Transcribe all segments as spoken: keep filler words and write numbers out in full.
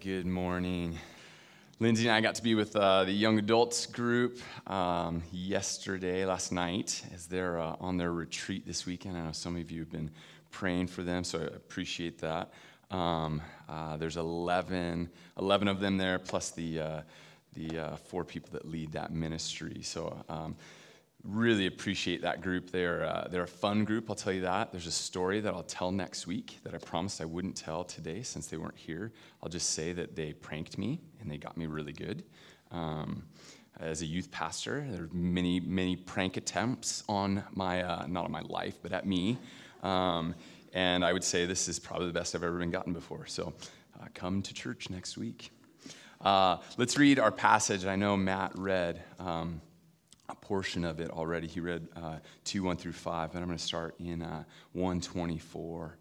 Good morning. Lindsay and I got to be with uh, the young adults group um, yesterday, last night, as they're uh, on their retreat this weekend. I know some of you have been praying for them, so I appreciate that. Um, uh, there's eleven, eleven of them there, plus the uh, the uh, four people that lead that ministry. So um, really appreciate that group. They're uh, they're a fun group, I'll tell you that. There's a story that I'll tell next week that I promised I wouldn't tell today since they weren't here. I'll just say that they pranked me and they got me really good. Um, as a youth pastor, there were many, many prank attempts on my, uh, not on my life, but at me. Um, and I would say this is probably the best I've ever been gotten before. So uh, come to church next week. Uh, let's read our passage. I know Matt read Um, a portion of it already. He read uh, two, one through five, and I'm going to start in uh, one twenty-four.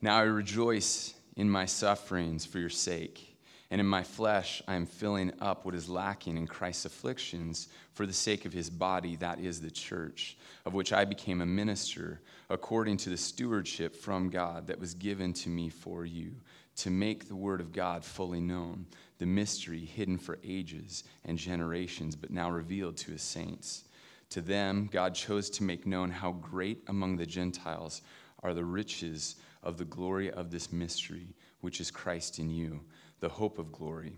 Now I rejoice in my sufferings for your sake, and in my flesh I am filling up what is lacking in Christ's afflictions for the sake of his body, that is the church, of which I became a minister according to the stewardship from God that was given to me for you, to make the word of God fully known, the mystery hidden for ages and generations, but now revealed to his saints. To them, God chose to make known how great among the Gentiles are the riches of the glory of this mystery, which is Christ in you, the hope of glory.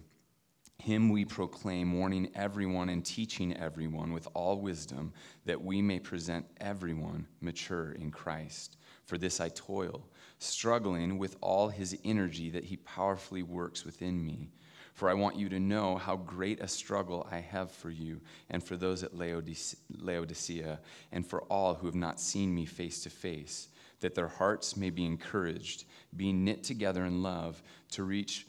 Him we proclaim, warning everyone and teaching everyone with all wisdom, that we may present everyone mature in Christ. For this I toil, struggling with all his energy that he powerfully works within me. For I want you to know how great a struggle I have for you and for those at Laodicea and for all who have not seen me face to face, that their hearts may be encouraged, being knit together in love, to reach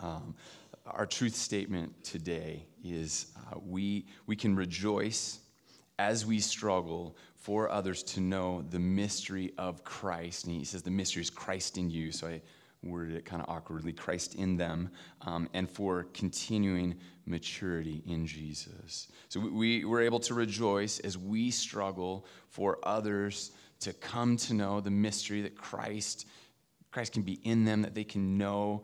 Um, our truth statement today is uh, we we can rejoice as we struggle for others to know the mystery of Christ. And he says the mystery is Christ in you. So I worded it kind of awkwardly, Christ in them, um, and for continuing maturity in Jesus. So we were able to rejoice as we struggle for others to come to know the mystery that Christ, Christ can be in them, that they can know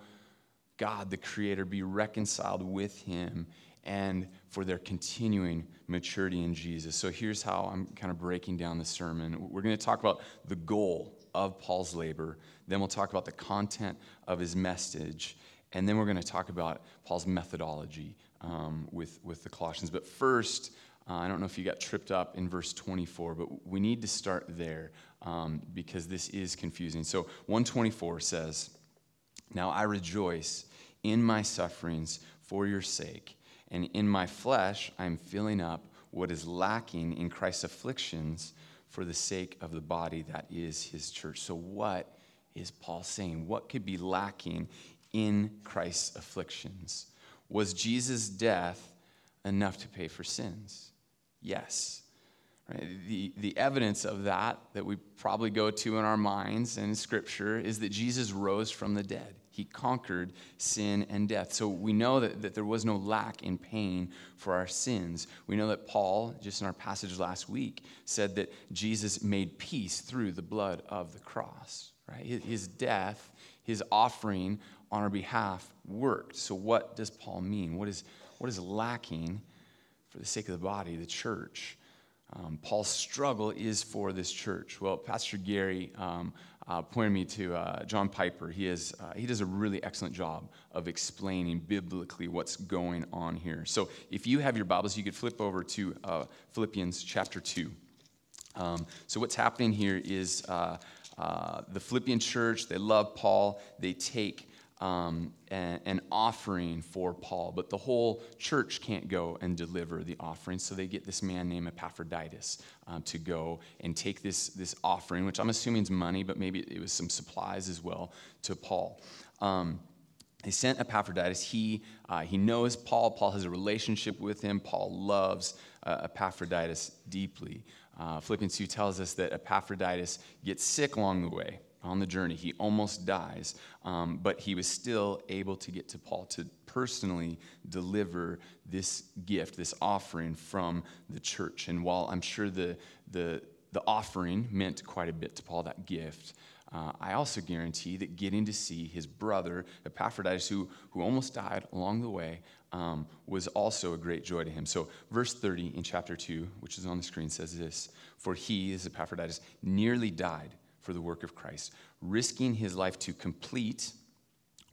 God, the Creator, be reconciled with him, and for their continuing maturity in Jesus. So here's how I'm kind of breaking down the sermon. We're going to talk about the goal of Paul's labor, then we'll talk about the content of his message, and then we're going to talk about Paul's methodology um, with, with the Colossians. But first, uh, I don't know if you got tripped up in verse twenty-four, but we need to start there um, because this is confusing. So one twenty-four says, "Now I rejoice in my sufferings for your sake, and in my flesh I am filling up what is lacking in Christ's afflictions for the sake of the body that is his church." So what is Paul saying? What could be lacking in Christ's afflictions? Was Jesus' death enough to pay for sins? Yes. Right? The, the evidence of that that we probably go to in our minds and in Scripture is that Jesus rose from the dead. He conquered sin and death. So we know that, that there was no lack in paying for our sins. We know that Paul, just in our passage last week, said that Jesus made peace through the blood of the cross. Right? His death, his offering on our behalf worked. So what does Paul mean? What is, what is lacking for the sake of the body, the church? Um, Paul's struggle is for this church. Well, Pastor Gary um, uh, pointed me to uh, John Piper. He is uh, he does a really excellent job of explaining biblically what's going on here. So if you have your Bibles, you could flip over to uh, Philippians chapter two. Um, so what's happening here is uh, uh, the Philippian church, they love Paul. They take Um, and, an offering for Paul, but the whole church can't go and deliver the offering, so they get this man named Epaphroditus um, to go and take this, this offering, which I'm assuming is money, but maybe it was some supplies as well, to Paul. Um, He sent Epaphroditus. He uh, he knows Paul. Paul has a relationship with him. Paul loves uh, Epaphroditus deeply. Uh, Philippians two tells us that Epaphroditus gets sick along the way, on the journey. He almost dies, um, but he was still able to get to Paul to personally deliver this gift, this offering from the church. And while I'm sure the the the offering meant quite a bit to Paul, that gift, Uh, I also guarantee that getting to see his brother, Epaphroditus, who, who almost died along the way, um, was also a great joy to him. So verse thirty in chapter two, which is on the screen, says this: "For he," is Epaphroditus, "nearly died for the work of Christ, risking his life to complete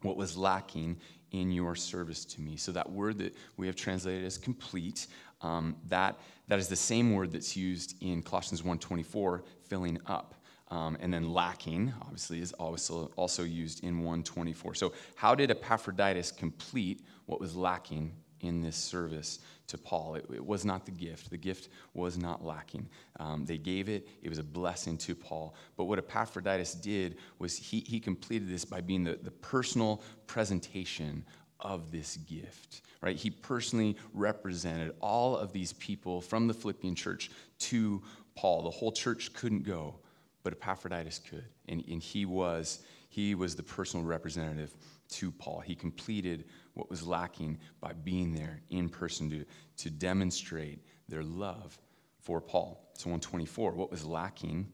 what was lacking in your service to me." So that word that we have translated as complete, um, that that is the same word that's used in Colossians one twenty-four, filling up. Um, and then lacking, obviously, is also, also used in one twenty-four. So how did Epaphroditus complete what was lacking in this service to Paul? It, it was not the gift. The gift was not lacking. Um, they gave it. It was a blessing to Paul. But what Epaphroditus did was he, he completed this by being the, the personal presentation of this gift, right? He personally represented all of these people from the Philippian church to Paul. The whole church couldn't go, but Epaphroditus could, and, and he was he was the personal representative to Paul. He completed what was lacking by being there in person to, to demonstrate their love for Paul. So one twenty-four, what was lacking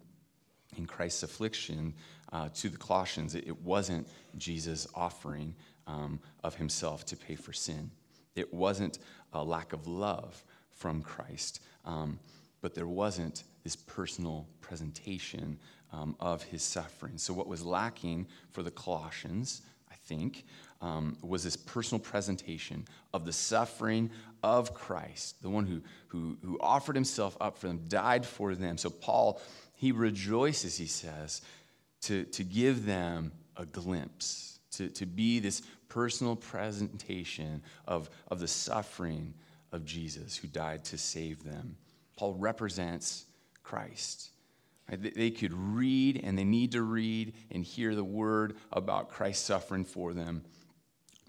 in Christ's affliction uh, to the Colossians, it, it wasn't Jesus' offering um, of himself to pay for sin. It wasn't a lack of love from Christ, um, but there wasn't this personal presentation um, of his suffering. So what was lacking for the Colossians, I think, um, was this personal presentation of the suffering of Christ, the one who, who, who offered himself up for them, died for them. So Paul, he rejoices, he says, to, to give them a glimpse, to, to be this personal presentation of, of the suffering of Jesus who died to save them. Paul represents Christ. They could read, and they need to read and hear the word about Christ's suffering for them,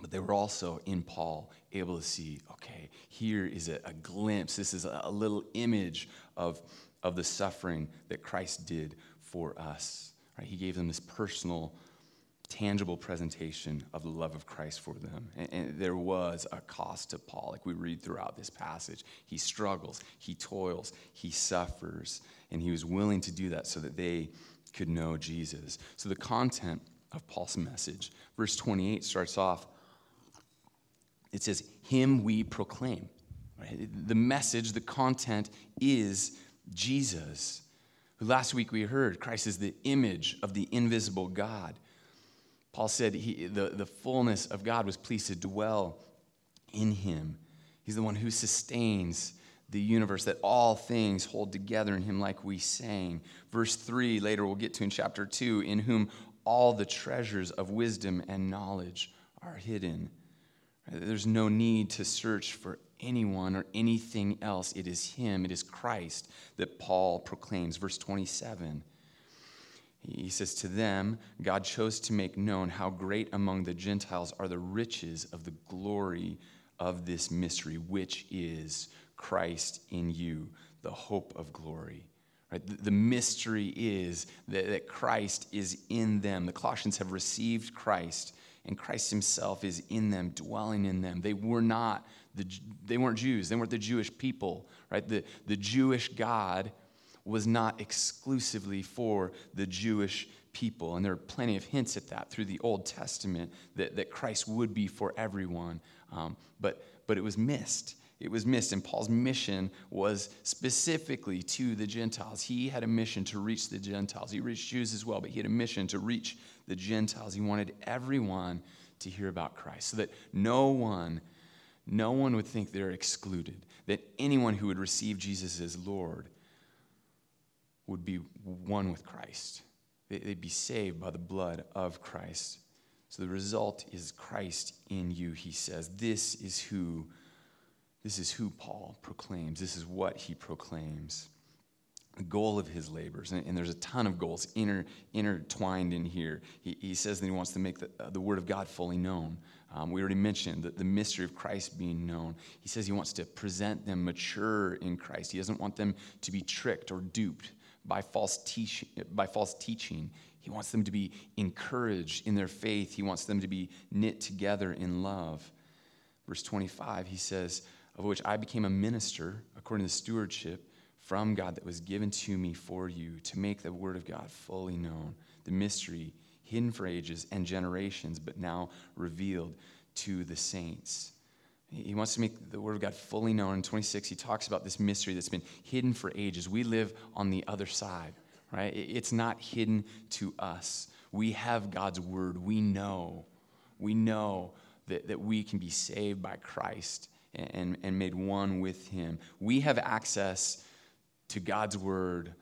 but they were also in Paul able to see, okay, here is a, a glimpse. This is a little image of, of the suffering that Christ did for us. Right? He gave them this personal, tangible presentation of the love of Christ for them. And, and there was a cost to Paul, like we read throughout this passage. He struggles, he toils, he suffers, and he was willing to do that so that they could know Jesus. So the content of Paul's message, verse twenty-eight starts off, it says, "Him we proclaim." Right? The message, the content is Jesus. Last week we heard Christ is the image of the invisible God. Paul said he, the, the fullness of God was pleased to dwell in him. He's the one who sustains the universe, that all things hold together in him, like we sang. Verse three, later we'll get to in chapter two, "In whom all the treasures of wisdom and knowledge are hidden." There's no need to search for anyone or anything else. It is him, it is Christ that Paul proclaims. Verse twenty-seven, he says, "To them, God chose to make known how great among the Gentiles are the riches of the glory of this mystery, which is Christ in you, the hope of glory." Right? The mystery is that Christ is in them. The Colossians have received Christ, and Christ himself is in them, dwelling in them. They were not the, they weren't Jews. They weren't the Jewish people. Right? The, the Jewish God was not exclusively for the Jewish people. And there are plenty of hints at that through the Old Testament, that, that Christ would be for everyone. Um, but, but it was missed. It was missed. And Paul's mission was specifically to the Gentiles. He had a mission to reach the Gentiles. He reached Jews as well, but he had a mission to reach the Gentiles. He wanted everyone to hear about Christ so that no one, no one would think they're excluded, that anyone who would receive Jesus as Lord would be one with Christ. They'd be saved by the blood of Christ. So the result is Christ in you, he says. This is who, this is who Paul proclaims. This is what he proclaims. The goal of his labors, and, and there's a ton of goals inter, intertwined in here. He, he says that he wants to make the, uh, the word of God fully known. Um, we already mentioned that the mystery of Christ being known. He says he wants to present them mature in Christ. He doesn't want them to be tricked or duped by false teach- by false teaching. He wants them to be encouraged in their faith. He wants them to be knit together in love. Verse twenty-five, he says, of which I became a minister, according to the stewardship from God that was given to me for you, to make the word of God fully known, the mystery hidden for ages and generations, but now revealed to the saints. He wants to make the word of God fully known. In twenty-six, he talks about this mystery that's been hidden for ages. We live on the other side, right? It's not hidden to us. We have God's word. We know. We know that, that we can be saved by Christ and, and made one with him. We have access to God's word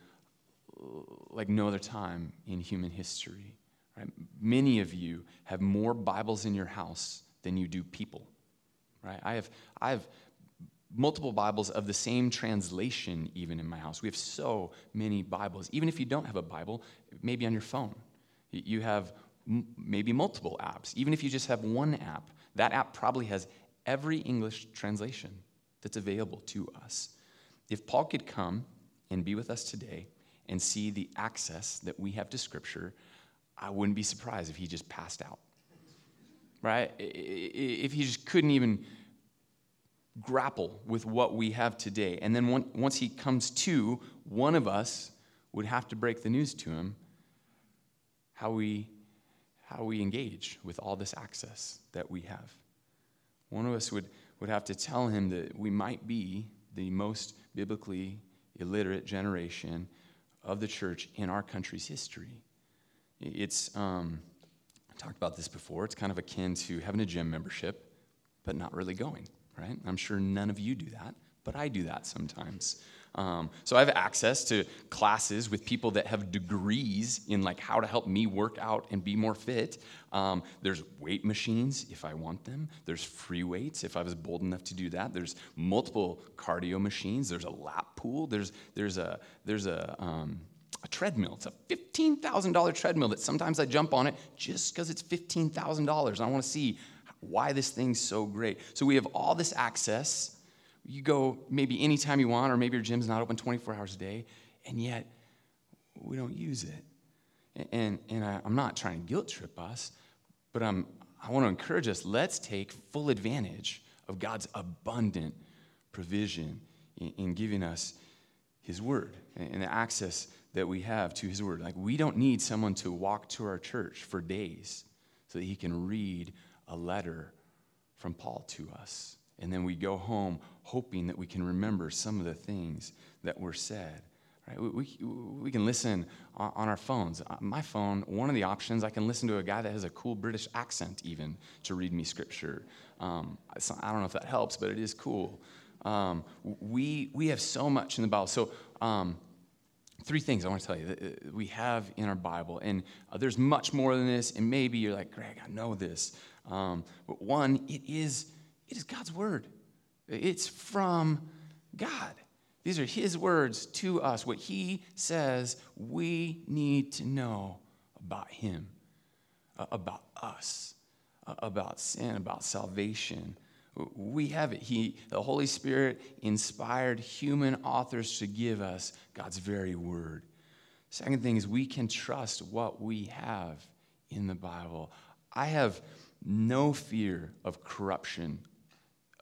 like no other time in human history. Right? Many of you have more Bibles in your house than you do people. Right? I have I have multiple Bibles of the same translation even in my house. We have so many Bibles. Even if you don't have a Bible, maybe on your phone, you have m- maybe multiple apps. Even if you just have one app, that app probably has every English translation that's available to us. If Paul could come and be with us today and see the access that we have to Scripture, I wouldn't be surprised if he just passed out, right? If he just couldn't even grapple with what we have today. And then once he comes to, one of us would have to break the news to him how we, how we engage with all this access that we have. One of us would, would have to tell him that we might be the most biblically illiterate generation of the church in our country's history. It's, um, I talked about this before, it's kind of akin to having a gym membership, but not really going, right? I'm sure none of you do that, but I do that sometimes. Um, so I have access to classes with people that have degrees in like how to help me work out and be more fit. Um, there's weight machines if I want them. There's free weights if I was bold enough to do that. There's multiple cardio machines. There's a lap pool. There's there's a there's a um, a treadmill. It's a fifteen thousand dollars treadmill that sometimes I jump on it just because it's fifteen thousand dollars. I want to see why this thing's so great. So we have all this access. You go maybe anytime you want, or maybe your gym's not open twenty-four hours a day, and yet we don't use it. And and, and I, I'm not trying to guilt trip us, but I'm, I want to encourage us, let's take full advantage of God's abundant provision in, in giving us his word and the access that we have to his word. Like, we don't need someone to walk to our church for days so that he can read a letter from Paul to us. And then we go home hoping that we can remember some of the things that were said. Right? We, we, we can listen on, on our phones. On my phone, one of the options, I can listen to a guy that has a cool British accent even to read me scripture. Um, I don't know if that helps, but it is cool. Um, we we have so much in the Bible. So um, three things I want to tell you that we have in our Bible. And uh, there's much more than this. And maybe you're like, Greg, I know this. Um, but one, it is it is God's word. It's from God. These are his words to us. What he says we need to know about him, uh, about us, uh, about sin, about salvation. We have it. He, the Holy Spirit inspired human authors to give us God's very word. Second thing is we can trust what we have in the Bible. I have no fear of corruption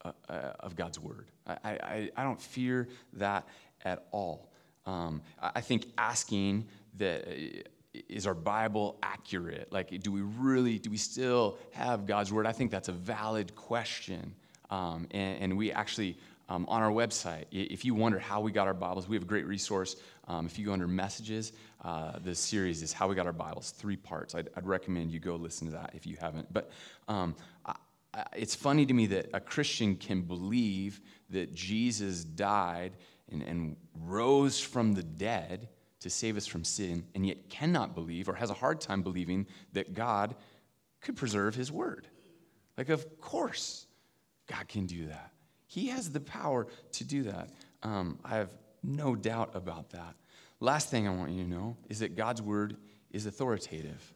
uh, uh, of God's word. I, I, I don't fear that at all. Um, I think asking that... Uh, is our Bible accurate? Like, do we really, do we still have God's word? I think that's a valid question. Um, and, and we actually, um, on our website, if you wonder how we got our Bibles, we have a great resource. Um, if you go under messages, uh, the series is How We Got Our Bibles, three parts. I'd, I'd recommend you go listen to that if you haven't. But um, I, I, it's funny to me that a Christian can believe that Jesus died and, and rose from the dead to save us from sin, and yet cannot believe or has a hard time believing that God could preserve his word. Like, of course, God can do that. He has the power to do that. Um, I have no doubt about that. Last thing I want you to know is that God's word is authoritative,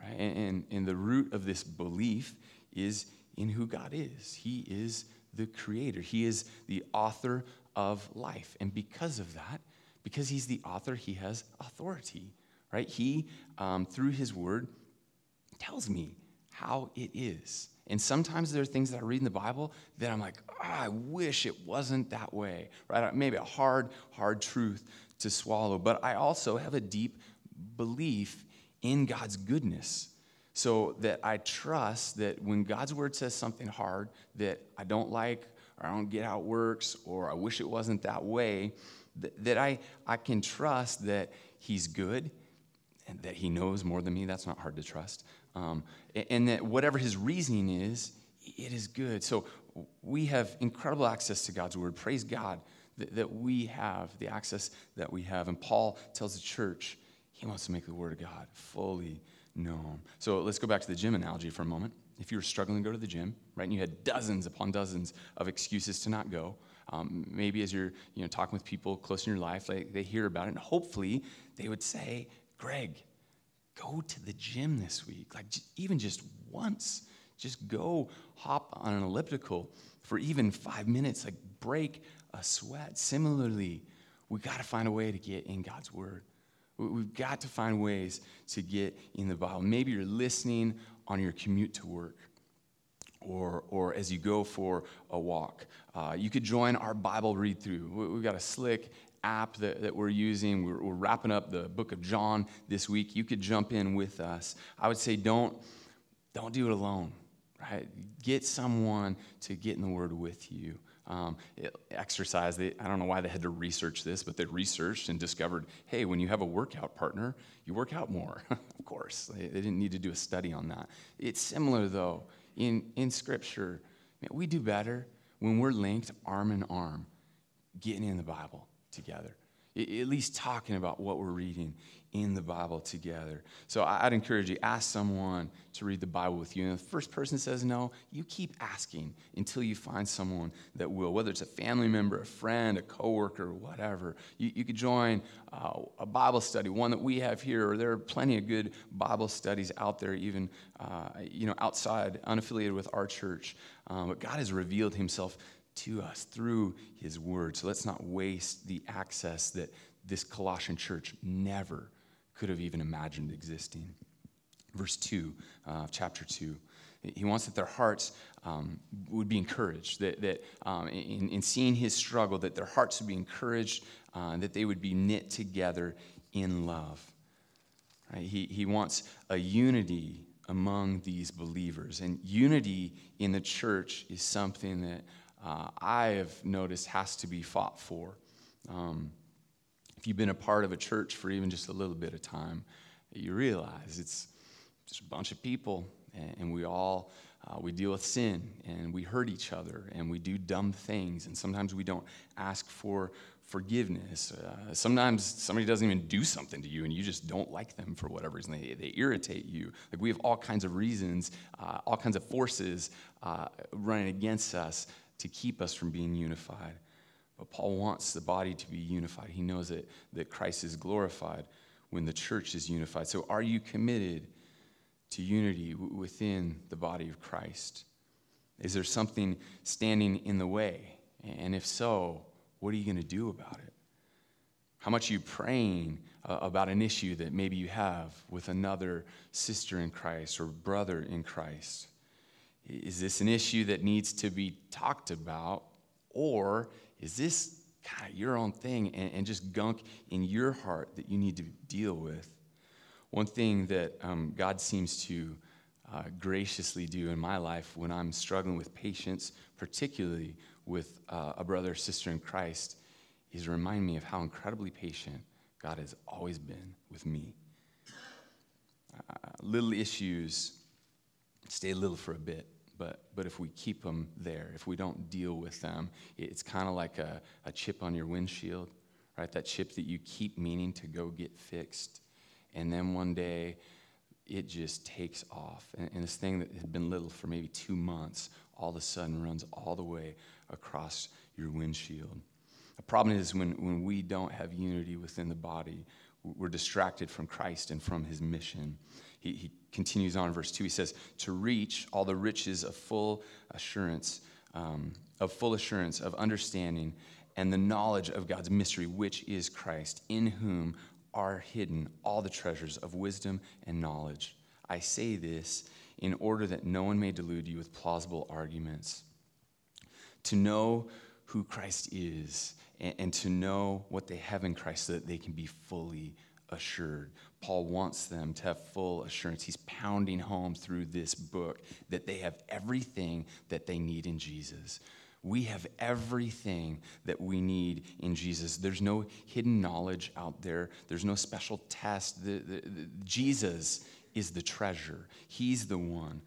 right? And, and, and the root of this belief is in who God is. He is the creator. He is the author of life. And because of that, because he's the author, he has authority, right? He, um, through his word, tells me how it is. And sometimes there are things that I read in the Bible that I'm like, oh, I wish it wasn't that way, right? Maybe a hard, hard truth to swallow. But I also have a deep belief in God's goodness, so that I trust that when God's word says something hard that I don't like, or I don't get how it works, or I wish it wasn't that way, th- that I, I can trust that he's good and that he knows more than me. That's not hard to trust. Um, and, and that whatever his reasoning is, it is good. So we have incredible access to God's word. Praise God that, that we have the access that we have. And Paul tells the church he wants to make the word of God fully known. So let's go back to the gym analogy for a moment. If you were struggling to go to the gym, right, and you had dozens upon dozens of excuses to not go, um, maybe as you're you know talking with people close in your life, like they hear about it, and hopefully they would say, Greg, go to the gym this week. Like j- even just once, just go hop on an elliptical for even five minutes, like break a sweat. Similarly, we got to find a way to get in God's word. We've got to find ways to get in the Bible. Maybe you're listening on your commute to work or or as you go for a walk. Uh, you could join our Bible read-through. We've got a slick app that, that we're using. We're, we're wrapping up the book of John this week. You could jump in with us. I would say don't, don't do it alone, right? Get someone to get in the Word with you. Um, exercise, they, I don't know why they had to research this, but they researched and discovered, hey, when you have a workout partner, you work out more. Of course, they, they didn't need to do a study on that. It's similar, though, in, in Scripture. Man, we do better when we're linked arm in arm, getting in the Bible together, I, at least talking about what we're reading in the Bible together. So I'd encourage you, ask someone to read the Bible with you. And if the first person says no, you keep asking until you find someone that will, whether it's a family member, a friend, a coworker, whatever. You, you could join uh, a Bible study, one that we have here, or there are plenty of good Bible studies out there, even uh, you know, outside, unaffiliated with our church. Um, but God has revealed himself to us through his word. So let's not waste the access that this Colossian church never could have even imagined existing. Verse two of uh, chapter two. He wants that their hearts um, would be encouraged, that, that um, in, in seeing his struggle, that their hearts would be encouraged, uh, that they would be knit together in love. Right? He, he wants a unity among these believers. And unity in the church is something that uh, I have noticed has to be fought for. Um If you've been a part of a church for even just a little bit of time, you realize it's just a bunch of people, and we all, uh, we deal with sin, and we hurt each other, and we do dumb things, and sometimes we don't ask for forgiveness. Uh, sometimes somebody doesn't even do something to you, and you just don't like them for whatever reason. They, they irritate you. Like, we have all kinds of reasons, uh, all kinds of forces uh, running against us to keep us from being unified. But Paul wants the body to be unified. He knows that, that Christ is glorified when the church is unified. So are you committed to unity w- within the body of Christ? Is there something standing in the way? And if so, what are you going to do about it? How much are you praying uh, about an issue that maybe you have with another sister in Christ or brother in Christ? Is this an issue that needs to be talked about, or is this kind of your own thing and, and just gunk in your heart that you need to deal with? One thing that um, God seems to uh, graciously do in my life when I'm struggling with patience, particularly with uh, a brother or sister in Christ, is remind me of how incredibly patient God has always been with me. Uh, little issues stay little for a bit. But but if we keep them there, if we don't deal with them, it's kind of like a, a chip on your windshield, right? That chip that you keep meaning to go get fixed. And then one day, it just takes off. And, and this thing that had been little for maybe two months, all of a sudden runs all the way across your windshield. The problem is when, when we don't have unity within the body, we're distracted from Christ and from his mission. He, he continues on in verse two. He says, to reach all the riches of full assurance, um, of full assurance, of understanding, and the knowledge of God's mystery, which is Christ, in whom are hidden all the treasures of wisdom and knowledge. I say this in order that no one may delude you with plausible arguments. To know who Christ is and, and to know what they have in Christ so that they can be fully assured. Paul wants them to have full assurance. He's pounding home through this book that they have everything that they need in Jesus. We have everything that we need in Jesus. There's no hidden knowledge out there. There's no special test. The, the, the, Jesus is the treasure. He's the one.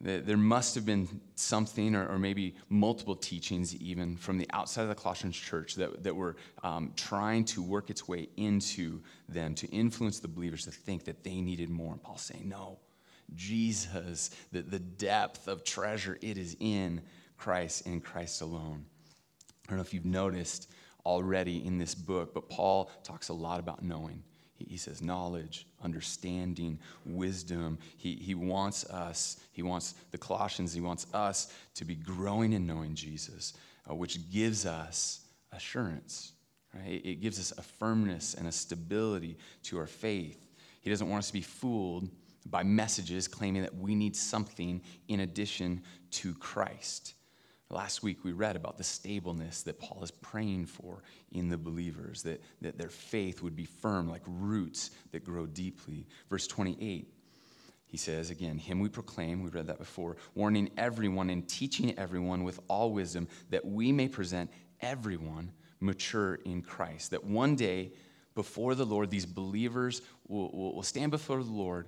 There must have been something or, or maybe multiple teachings even from the outside of the Colossians church that, that were um, trying to work its way into them to influence the believers to think that they needed more. And Paul's saying, no, Jesus, the, the depth of treasure, it is in Christ and Christ alone. I don't know if you've noticed already in this book, but Paul talks a lot about knowing. He says knowledge, understanding, wisdom. He, he wants us, he wants the Colossians, he wants us to be growing in knowing Jesus, uh, which gives us assurance, right? It gives us a firmness and a stability to our faith. He doesn't want us to be fooled by messages claiming that we need something in addition to Christ. Last week, we read about the stableness that Paul is praying for in the believers, that, that their faith would be firm like roots that grow deeply. Verse twenty-eight, he says, again, him we proclaim, we read that before, warning everyone and teaching everyone with all wisdom that we may present everyone mature in Christ, that one day before the Lord, these believers will, will, will stand before the Lord,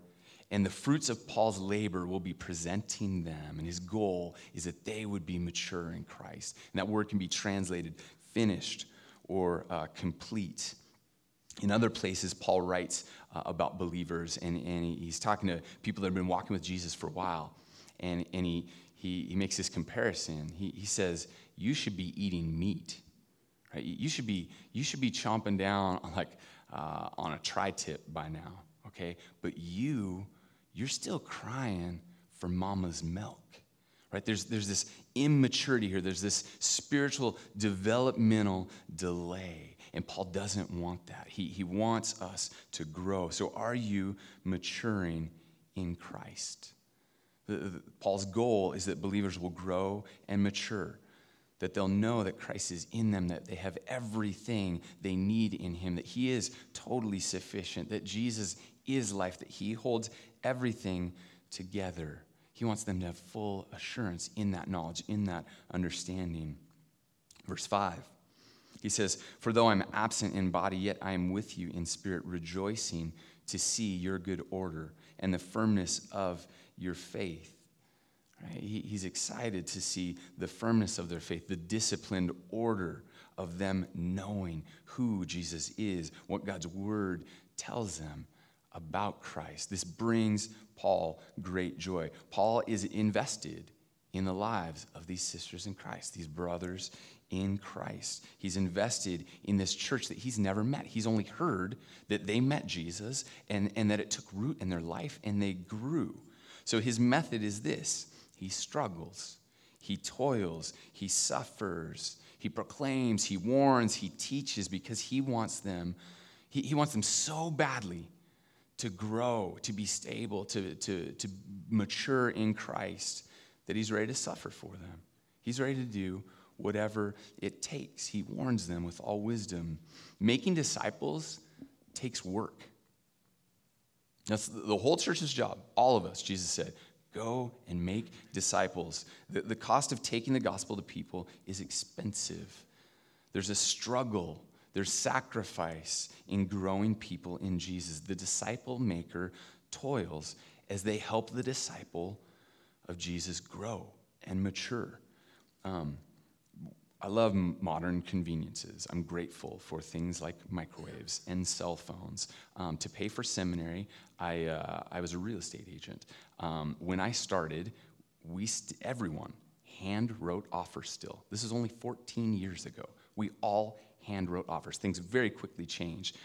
and the fruits of Paul's labor will be presenting them. And his goal is that they would be mature in Christ. And that word can be translated finished or uh, complete. In other places, Paul writes uh, about believers. And, and he's talking to people that have been walking with Jesus for a while. And, and he, he, he makes this comparison. He, he says, you should be eating meat. Right? You should be, you should be chomping down on, like, uh, on a tri-tip by now. Okay? But you... you're still crying for mama's milk, right? There's, there's this immaturity here. There's this spiritual developmental delay, and Paul doesn't want that. He, he wants us to grow. So are you maturing in Christ? The, the, Paul's goal is that believers will grow and mature, that they'll know that Christ is in them, that they have everything they need in him, that he is totally sufficient, that Jesus is life, that he holds everything together. He wants them to have full assurance in that knowledge, in that understanding. Verse five, he says, for though I'm absent in body, yet I am with you in spirit, rejoicing to see your good order and the firmness of your faith. Right? He, he's excited to see the firmness of their faith, the disciplined order of them knowing who Jesus is, what God's word tells them about Christ. This brings Paul great joy. Paul is invested in the lives of these sisters in Christ, these brothers in Christ. He's invested in this church that he's never met. He's only heard that they met Jesus and, and that it took root in their life and they grew. So his method is this. He struggles, he toils, he suffers, he proclaims, he warns, he teaches because he wants them, he, he wants them so badly to grow, to be stable, to, to, to mature in Christ, that he's ready to suffer for them. He's ready to do whatever it takes. He warns them with all wisdom. Making disciples takes work. That's the whole church's job, all of us, Jesus said. Go and make disciples. The, the cost of taking the gospel to people is expensive. There's a struggle. There's sacrifice in growing people in Jesus. The disciple maker toils as they help the disciple of Jesus grow and mature. Um, I love modern conveniences. I'm grateful for things like microwaves and cell phones. Um, to pay for seminary, I uh, I was a real estate agent. Um, when I started, we st- everyone hand wrote offers still. This is only fourteen years ago. We all hand wrote offers. Things very quickly changed.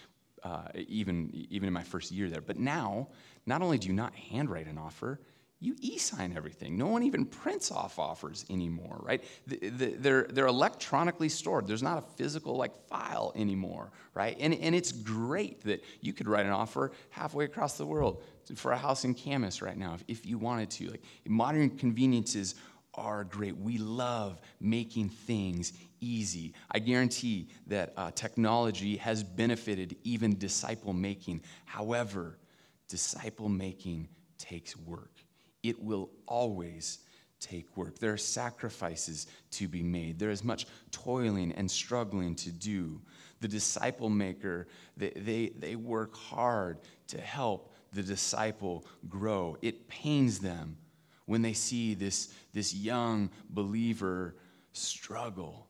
uh, even, even in my first year there. But now, not only do you not handwrite an offer, you e-sign everything. No one even prints off offers anymore, right? They're, they're electronically stored. There's not a physical like file anymore, right? And, and it's great that you could write an offer halfway across the world for a house in Camas right now if, if you wanted to. Like, modern conveniences are great. We love making things easy. I guarantee that uh, technology has benefited even disciple making. However, disciple making takes work. It will always take work. There are sacrifices to be made. There is much toiling and struggling to do. The disciple maker, they, they, they work hard to help the disciple grow. It pains them when they see this, this young believer struggle,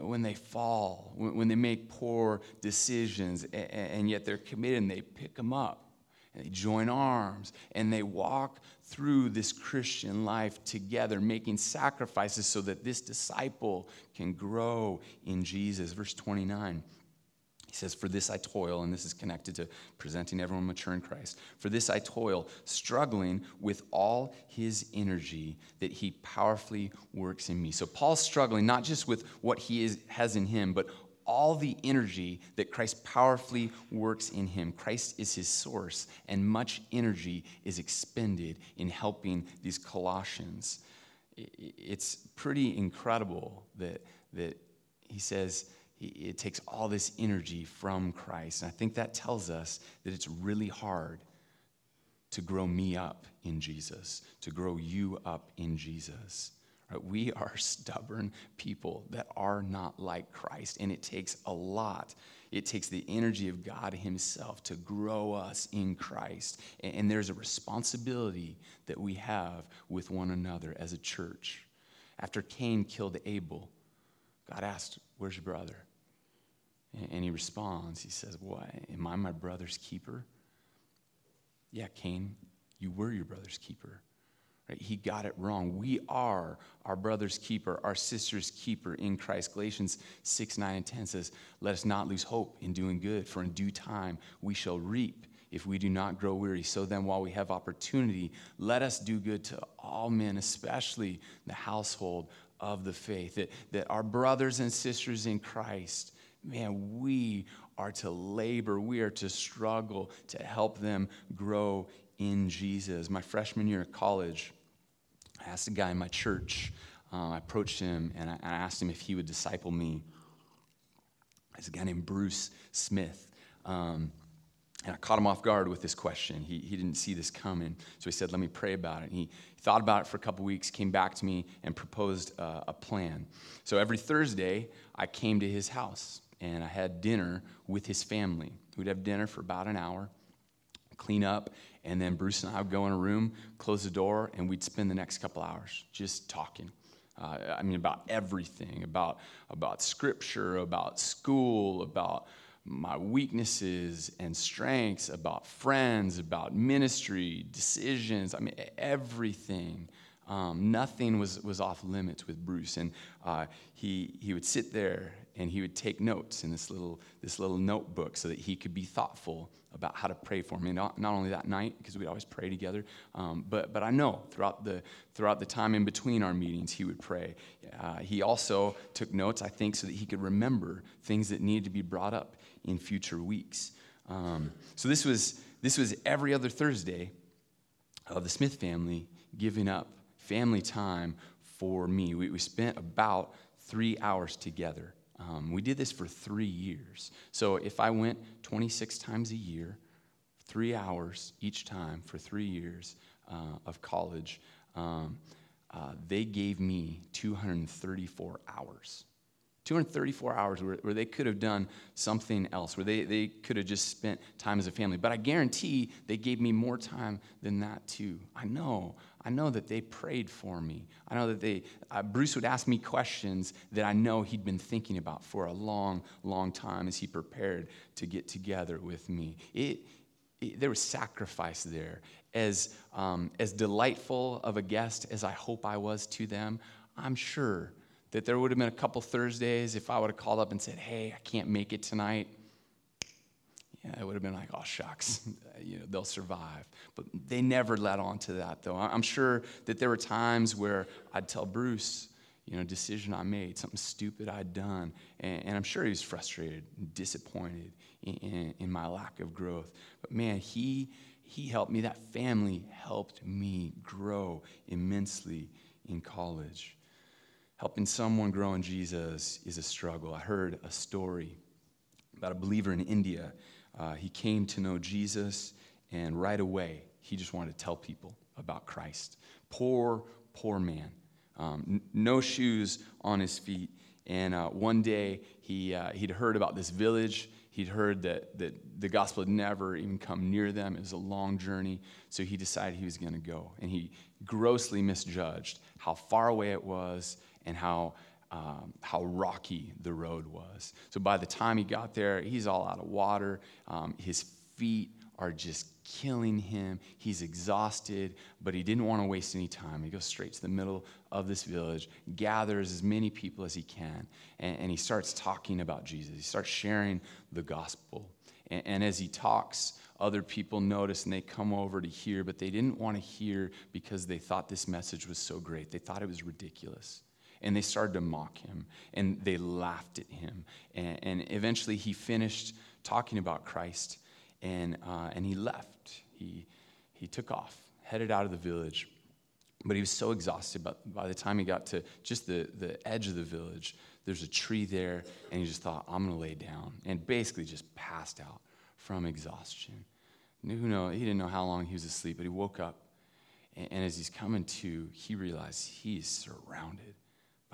when they fall, when, when they make poor decisions, and, and yet they're committed and they pick them up. And they join arms, and they walk through this Christian life together, making sacrifices so that this disciple can grow in Jesus. Verse twenty-nine, he says, "For this I toil," and this is connected to presenting everyone mature in Christ. "For this I toil, struggling with all his energy that he powerfully works in me." So Paul's struggling not just with what he is, has in him, but all the energy that Christ powerfully works in him. Christ is his source, and much energy is expended in helping these Colossians. It's pretty incredible that, that he says it takes all this energy from Christ. And I think that tells us that it's really hard to grow me up in Jesus, to grow you up in Jesus. We are stubborn people that are not like Christ, and it takes a lot. It takes the energy of God himself to grow us in Christ, and there's a responsibility that we have with one another as a church. After Cain killed Abel, God asked, "Where's your brother?" And he responds, he says, "What, am I my brother's keeper?" Yeah, Cain, you were your brother's keeper. He got it wrong. We are our brother's keeper, our sister's keeper in Christ. Galatians six, nine, and ten says, "Let us not lose hope in doing good, for in due time we shall reap if we do not grow weary. So then, while we have opportunity, let us do good to all men, especially the household of the faith." That, that our brothers and sisters in Christ, man, we are to labor, we are to struggle to help them grow in Jesus. My freshman year of college, I asked a guy in my church, uh, I approached him and I, I asked him if he would disciple me. It's a guy named Bruce Smith. Um, and I caught him off guard with this question. He, he didn't see this coming. So he said, "Let me pray about it." And he thought about it for a couple weeks, came back to me and proposed uh, a plan. So every Thursday, I came to his house and I had dinner with his family. We'd have dinner for about an hour, clean up, and then Bruce and I would go in a room, close the door, and we'd spend the next couple hours just talking. Uh, I mean, about everything, about about scripture, about school, about my weaknesses and strengths, about friends, about ministry, decisions. I mean, everything. Um, nothing was, was off limits with Bruce. And uh, he he would sit there and he would take notes in this little this little notebook so that he could be thoughtful about how to pray for me. And not, not only that night, because we'd always pray together, um, but but I know throughout the throughout the time in between our meetings, he would pray. Uh, he also took notes, I think, so that he could remember things that needed to be brought up in future weeks. Um, so this was this was every other Thursday of the Smith family giving up family time for me. We, we spent about three hours together. Um, we did this for three years. So if I went twenty-six times a year, three hours each time for three years uh, of college, um, uh, they gave me two hundred thirty-four hours. two hundred thirty-four hours where, where they could have done something else, where they, they could have just spent time as a family. But I guarantee they gave me more time than that too. I know. I know that they prayed for me. I know that they, uh, Bruce would ask me questions that I know he'd been thinking about for a long, long time as he prepared to get together with me. It, it there was sacrifice there. As, um, as delightful of a guest as I hope I was to them, I'm sure that there would have been a couple Thursdays if I would have called up and said, "Hey, I can't make it tonight." yeah, it would have been like, oh, shucks, you know, they'll survive. But they never let on to that, though. I'm sure that there were times where I'd tell Bruce, you know, decision I made, something stupid I'd done, and, and I'm sure he was frustrated, disappointed in, in, in my lack of growth. But man, he he helped me. That family helped me grow immensely in college. Helping someone grow in Jesus is a struggle. I heard a story about a believer in India. Uh, he came to know Jesus, and right away, he just wanted to tell people about Christ. Poor, poor man. Um, n- no shoes on his feet. And uh, one day, he, uh, he'd heard about this village. He'd heard that, that the gospel had never even come near them. It was a long journey. So he decided he was going to go. And he grossly misjudged how far away it was and how Um, how rocky the road was. So by the time he got there, he's all out of water. Um, his feet are just killing him. He's exhausted, but he didn't want to waste any time. He goes straight to the middle of this village, gathers as many people as he can, and, and he starts talking about Jesus. He starts sharing the gospel. And, and as he talks, other people notice and they come over to hear, but they didn't want to hear because they thought this message was so great. They thought it was ridiculous. And they started to mock him, and they laughed at him. And, and eventually he finished talking about Christ, and uh, and he left. He he took off, headed out of the village. But he was so exhausted, but by the time he got to just the, the edge of the village, there's a tree there, and he just thought, I'm going to lay down, and basically just passed out from exhaustion. And who knows? He didn't know how long he was asleep, but he woke up, and, and as he's coming to, he realized he's surrounded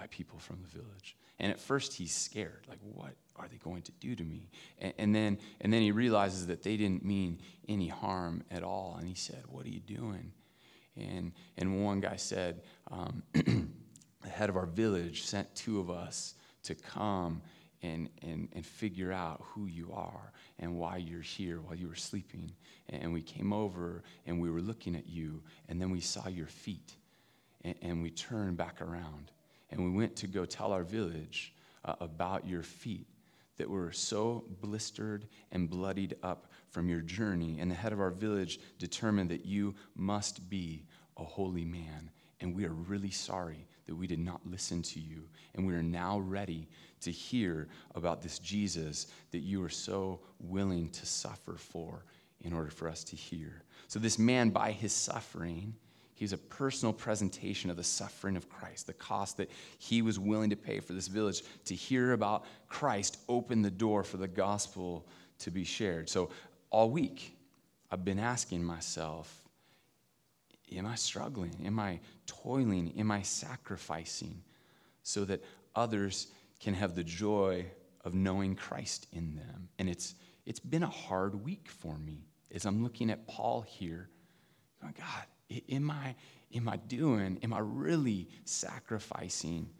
by people from the village. And at first he's scared, like, what are they going to do to me? And, and then and then he realizes that they didn't mean any harm at all. And he said, what are you doing? And and one guy said, um, the head of our village sent two of us to come and, and, and figure out who you are and why you're here while you were sleeping. And we came over and we were looking at you, and then we saw your feet, and, and we turned back around. And we went to go tell our village uh, about your feet that were so blistered and bloodied up from your journey. And the head of our village determined that you must be a holy man. And we are really sorry that we did not listen to you. And we are now ready to hear about this Jesus that you are so willing to suffer for in order for us to hear. So this man, by his suffering, he was a personal presentation of the suffering of Christ, the cost that he was willing to pay for this village to hear about Christ open the door for the gospel to be shared. So all week, I've been asking myself, am I struggling? Am I toiling? Am I sacrificing so that others can have the joy of knowing Christ in them? And it's it's been a hard week for me as I'm looking at Paul here, going, God, Am I, am I doing, am I really sacrificing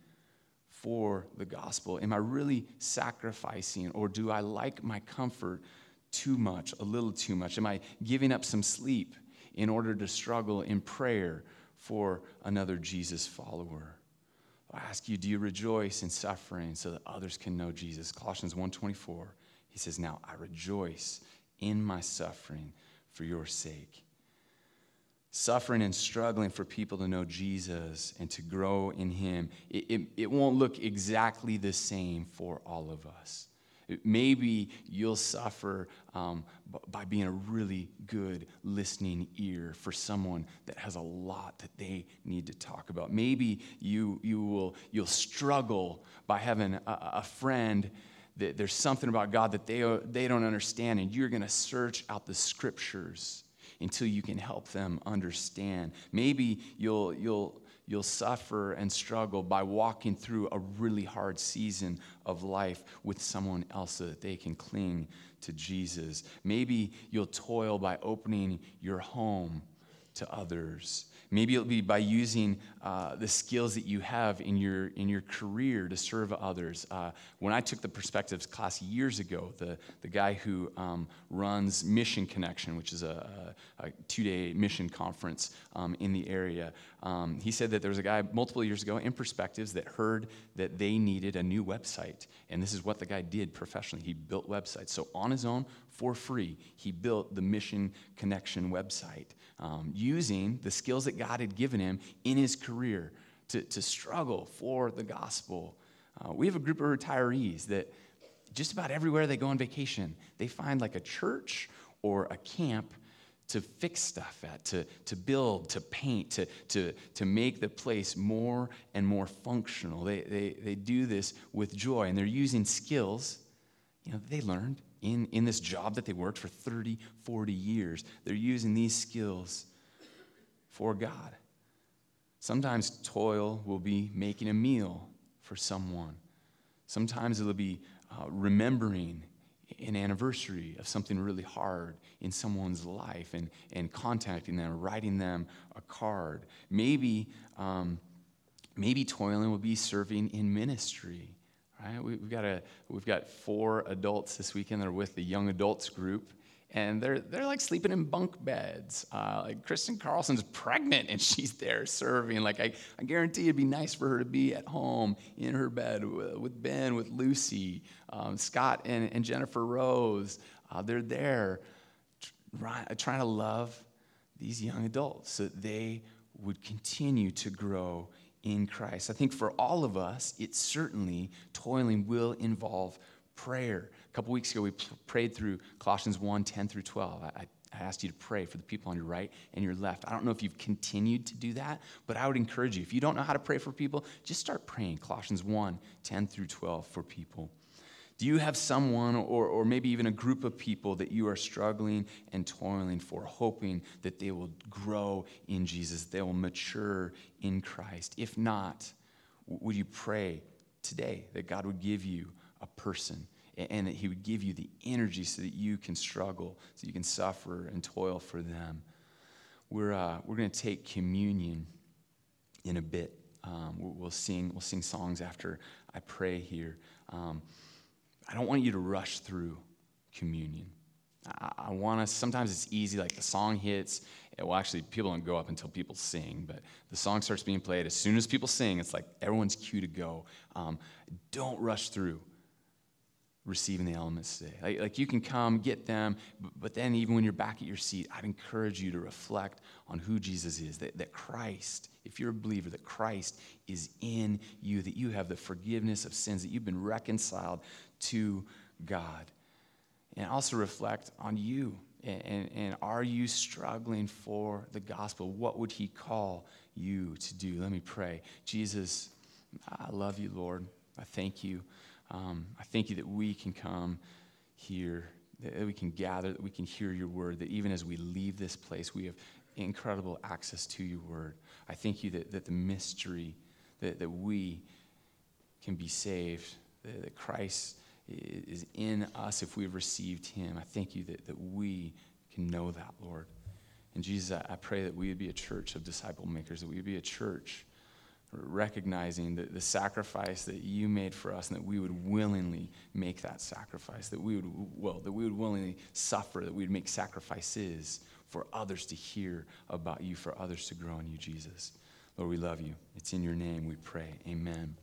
for the gospel? Am I really sacrificing, or do I like my comfort too much, a little too much? Am I giving up some sleep in order to struggle in prayer for another Jesus follower? I ask you, do you rejoice in suffering so that others can know Jesus? Colossians one twenty-four, he says, now I rejoice in my suffering for your sake. Suffering and struggling for people to know Jesus and to grow in him, it, it, it won't look exactly the same for all of us. It, maybe you'll suffer um, b- by being a really good listening ear for someone that has a lot that they need to talk about. Maybe you, you will, you'll struggle by having a, a friend that there's something about God that they, they don't understand, and you're going to search out the scriptures until you can help them understand. Maybe you'll you'll you'll suffer and struggle by walking through a really hard season of life with someone else so that they can cling to Jesus. Maybe you'll toil by opening your home to others. Maybe it'll be by using uh, the skills that you have in your in your career to serve others. Uh, when I took the Perspectives class years ago, the, the guy who um, runs Mission Connection, which is a, a two-day mission conference um, in the area, um, he said that there was a guy multiple years ago in Perspectives that heard that they needed a new website. And this is what the guy did professionally. He built websites. So on his own, for free, he built the Mission Connection website um, using the skills that God had given him in his career to, to struggle for the gospel. Uh, we have a group of retirees that just about everywhere they go on vacation, they find like a church or a camp to fix stuff at, to, to build, to paint, to, to, to make the place more and more functional. They, they, they do this with joy, and they're using skills, you know, they learned in, in this job that they worked for thirty, forty years. They're using these skills for God. Sometimes toil will be making a meal for someone. Sometimes it'll be uh, remembering an anniversary of something really hard in someone's life and, and contacting them, writing them a card. Maybe um, maybe toiling will be serving in ministry. Right? We, we've got a we've got four adults this weekend that are with the young adults group. And they're they're like sleeping in bunk beds. Uh, like Kristen Carlson's pregnant and she's there serving. Like I, I guarantee it'd be nice for her to be at home in her bed with, with Ben, with Lucy, um, Scott and, and Jennifer Rose. Uh, they're there try, trying to love these young adults so that they would continue to grow in Christ. I think for all of us, it's certainly toiling will involve prayer. A couple weeks ago, we prayed through Colossians one, ten through twelve. I, I asked you to pray for the people on your right and your left. I don't know if you've continued to do that, but I would encourage you. If you don't know how to pray for people, just start praying Colossians one, ten through twelve for people. Do you have someone or, or maybe even a group of people that you are struggling and toiling for, hoping that they will grow in Jesus, they will mature in Christ? If not, would you pray today that God would give you a person, and that he would give you the energy so that you can struggle, so you can suffer and toil for them. We're uh, we're going to take communion in a bit. Um, we'll sing we'll sing songs after I pray here. Um, I don't want you to rush through communion. I, I want to. Sometimes it's easy, like the song hits. Well, actually, people don't go up until people sing, but the song starts being played. As soon as people sing, it's like everyone's cue to go. Um, don't rush through receiving the elements today. Like, like you can come, get them, but, but then even when you're back at your seat, I'd encourage you to reflect on who Jesus is, that, that Christ, if you're a believer, that Christ is in you, that you have the forgiveness of sins, that you've been reconciled to God. And also reflect on you. And, and, and are you struggling for the gospel? What would he call you to do? Let me pray. Jesus, I love you, Lord. I thank you. Um, I thank you that we can come here, that we can gather, that we can hear your word, that even as we leave this place, we have incredible access to your word. I thank you that, that the mystery, that, that we can be saved, that, that Christ is in us if we've received him. I thank you that, that we can know that, Lord. And Jesus, I, I pray that we would be a church of disciple makers, that we would be a church recognizing the, the sacrifice that you made for us, and that we would willingly make that sacrifice, that we would well, that we would willingly suffer, that we would make sacrifices for others to hear about you, for others to grow in you, Jesus. Lord, we love you. It's in your name we pray. Amen.